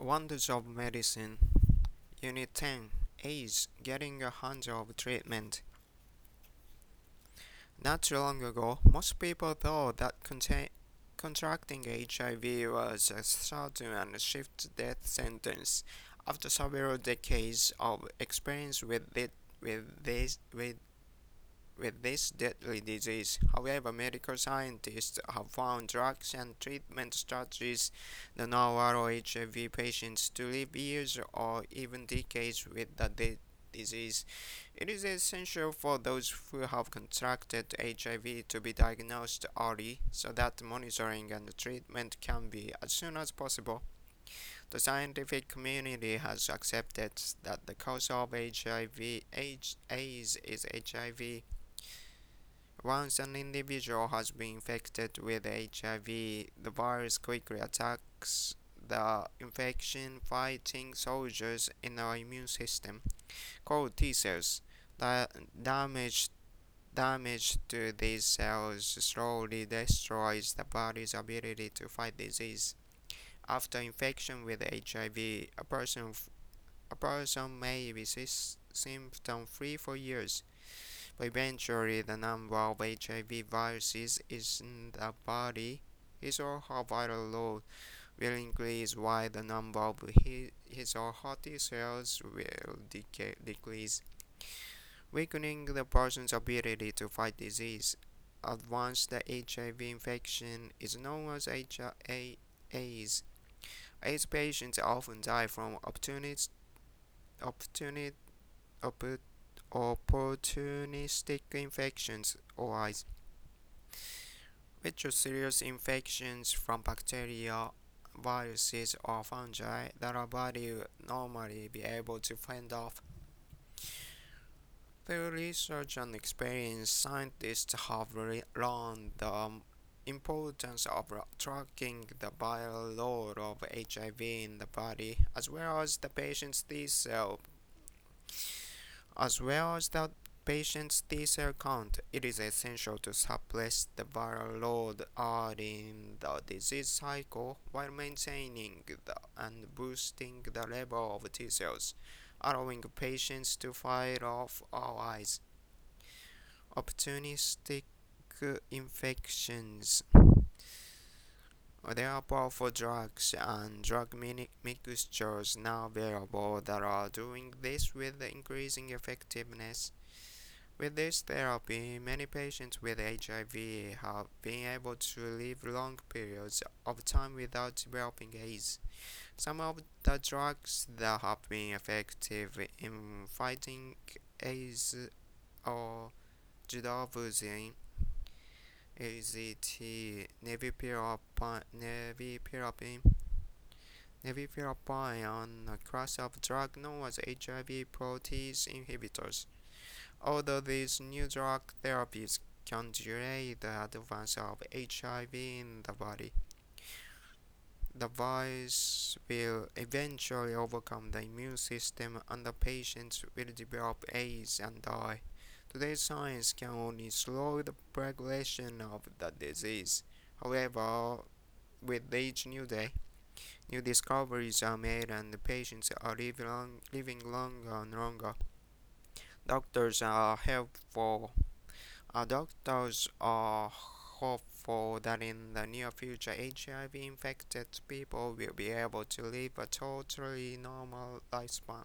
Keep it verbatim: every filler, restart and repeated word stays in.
Wonders of Medicine Unit ten AIDS Getting a Hands of Treatment. Not too long ago, most people thought that contain- contracting H I V was a certain and swift death sentence. After several decades of experience with it, with this with With this deadly disease, however, medical scientists have found drugs and treatment strategies that now allow H I V patients to live years or even decades with the de- disease. It is essential for those who have contracted H I V to be diagnosed early so that monitoring and treatment can be as soon as possible. The scientific community has accepted that the cause of H I V AIDS is H I V. Once an individual has been infected with H I V, the virus quickly attacks the infection-fighting soldiers in our immune system, called T cells. The damage, damage to these cells slowly destroys the body's ability to fight disease. After infection with H I V, a person, f- a person may be sy- symptom-free for years. Eventually, the number of H I V viruses in the body, his or her viral load, will increase while the number of his or her T cells will deca- decrease, weakening the person's ability to fight disease. At once, the H I V infection is known as AIDS. AIDS patients often die from opportunist, opportunist, opportunist opportunistic infections, O Is, which are serious infections from bacteria, viruses, or fungi that our body would normally be able to fend off. Through research and experience, scientists have learned the importance of tracking the viral load of H I V in the body, as well as the patient's T cell. As well as the patient's T cell count, it is essential to suppress the viral load early in the disease cycle while maintaining the, and boosting the level of T cells, allowing patients to fight off O Is. Opportunistic infections. There are powerful drugs and drug mixtures now available that are doing this with increasing effectiveness. With this therapy, many patients with H I V have been able to live long periods of time without developing AIDS. Some of the drugs that have been effective in fighting AIDS are zidovudine, A Z T, nevirapine, nevirapine, nevirapine, and a class of drug known as H I V protease inhibitors. Although these new drug therapies can delay the advance of H I V in the body, the virus will eventually overcome the immune system and the patient will develop AIDS and die. Today's science can only slow the progression of the disease. However, with each new day, new discoveries are made and the patients are live long, living longer and longer. Doctors are helpful. Our doctors are hopeful that in the near future, H I V-infected people will be able to live a totally normal lifespan.